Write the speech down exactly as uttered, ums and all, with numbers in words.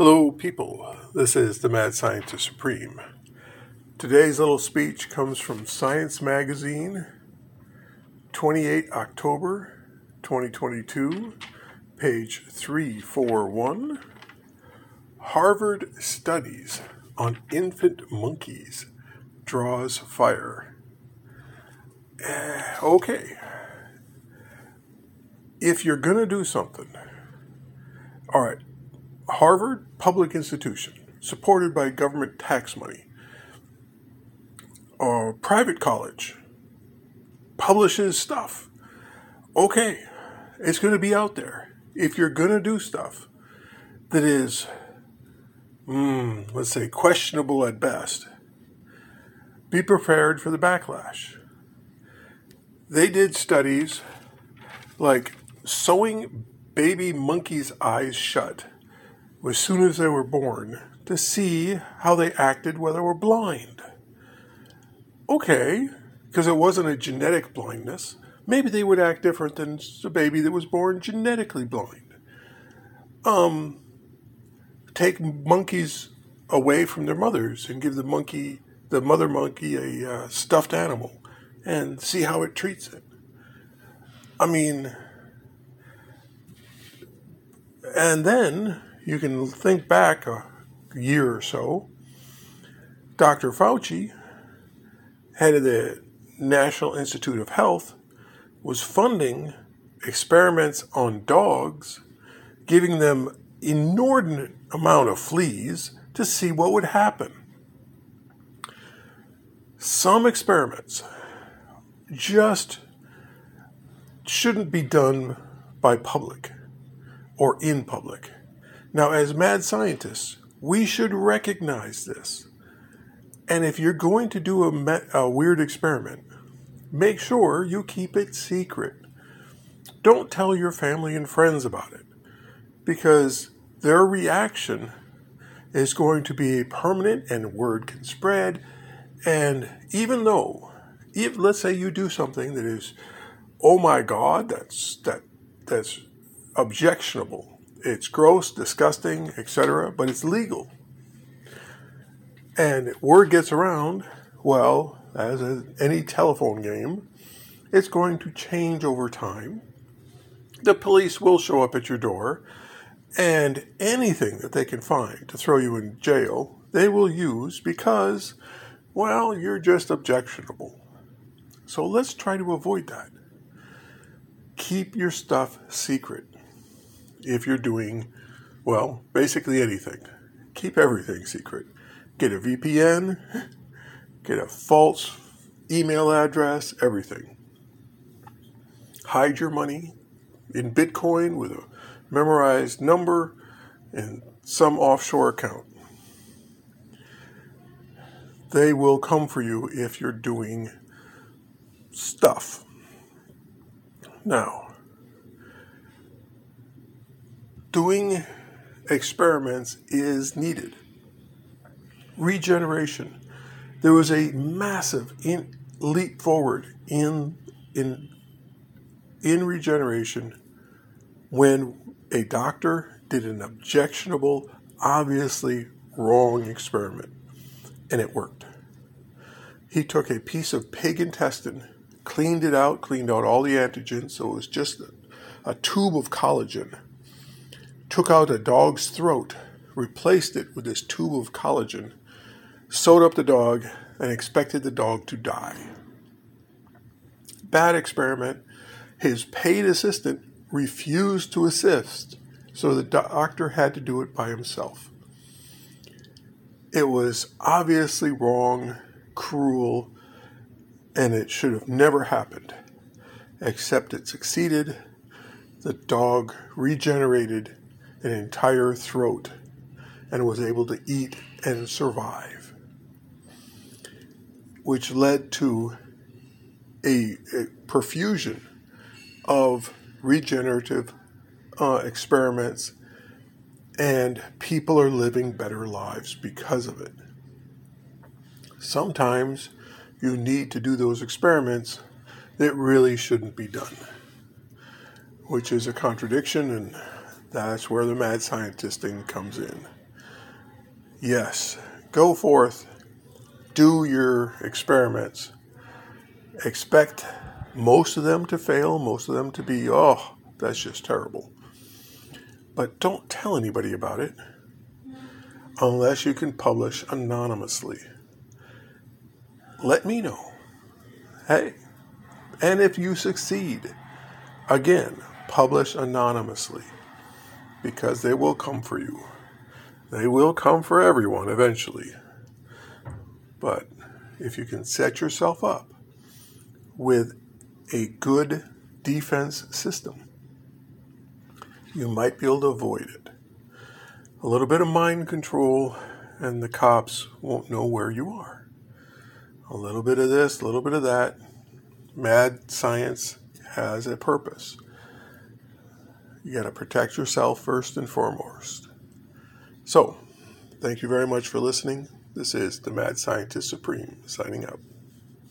Hello, people. This is the Mad Scientist Supreme. Today's little speech comes from Science Magazine, the twenty-eighth of October, twenty twenty-two, page three forty-one. Harvard studies on infant monkeys draws fire. Okay. If you're going to do something, all right, Harvard, public institution, supported by government tax money. A private college publishes stuff. Okay, it's going to be out there. If you're going to do stuff that is, mm, let's say, questionable at best, be prepared for the backlash. They did studies like sewing baby monkeys' eyes shut as soon as they were born to see how they acted when they were blind. Okay, because it wasn't a genetic blindness. Maybe they would act different than a baby that was born genetically blind. Um, take monkeys away from their mothers and give the monkey, the mother monkey, a uh, stuffed animal and see how it treats it. I mean, and then you can think back a year or so. Doctor Fauci, head of the National Institute of Health, was funding experiments on dogs, giving them inordinate amount of fleas to see what would happen. Some experiments just shouldn't be done by public or in public. Now, as mad scientists, we should recognize this. And if you're going to do a, ma- a weird experiment, make sure you keep it secret. Don't tell your family and friends about it, because their reaction is going to be permanent and word can spread. And even though, if let's say you do something that is, oh my God, that's that that's objectionable. It's gross, disgusting, et cetera, but it's legal. And word gets around, well, as in any telephone game, it's going to change over time. The police will show up at your door, and anything that they can find to throw you in jail, they will use because, well, you're just objectionable. So let's try to avoid that. Keep your stuff secret. If you're doing, well, basically anything, keep everything secret. Get a V P N, get a false email address, everything. Hide your money in Bitcoin with a memorized number in some offshore account. They will come for you if you're doing stuff. Now, doing experiments is needed. Regeneration. There was a massive in, leap forward in, in, in regeneration when a doctor did an objectionable, obviously wrong experiment, and it worked. He took a piece of pig intestine, cleaned it out, cleaned out all the antigens, so it was just a, a tube of collagen. Took out a dog's throat, replaced it with this tube of collagen, sewed up the dog, and expected the dog to die. Bad experiment. His paid assistant refused to assist, so the doctor had to do it by himself. It was obviously wrong, cruel, and it should have never happened, except it succeeded. The dog regenerated an entire throat and was able to eat and survive, which led to a, a profusion of regenerative uh, experiments, and people are living better lives because of it. Sometimes you need to do those experiments that really shouldn't be done, which is a contradiction, and that's where the mad scientist thing comes in. Yes, go forth, do your experiments. Expect most of them to fail, most of them to be, oh, that's just terrible. But don't tell anybody about it unless you can publish anonymously. Let me know. Hey, and if you succeed, again, publish anonymously because they will come for you. They will come for everyone eventually. But if you can set yourself up with a good defense system, you might be able to avoid it. A little bit of mind control and the cops won't know where you are. A little bit of this, a little bit of that. Mad science has a purpose. You got to protect yourself first and foremost. So, thank you very much for listening. This is the Mad Scientist Supreme, signing out.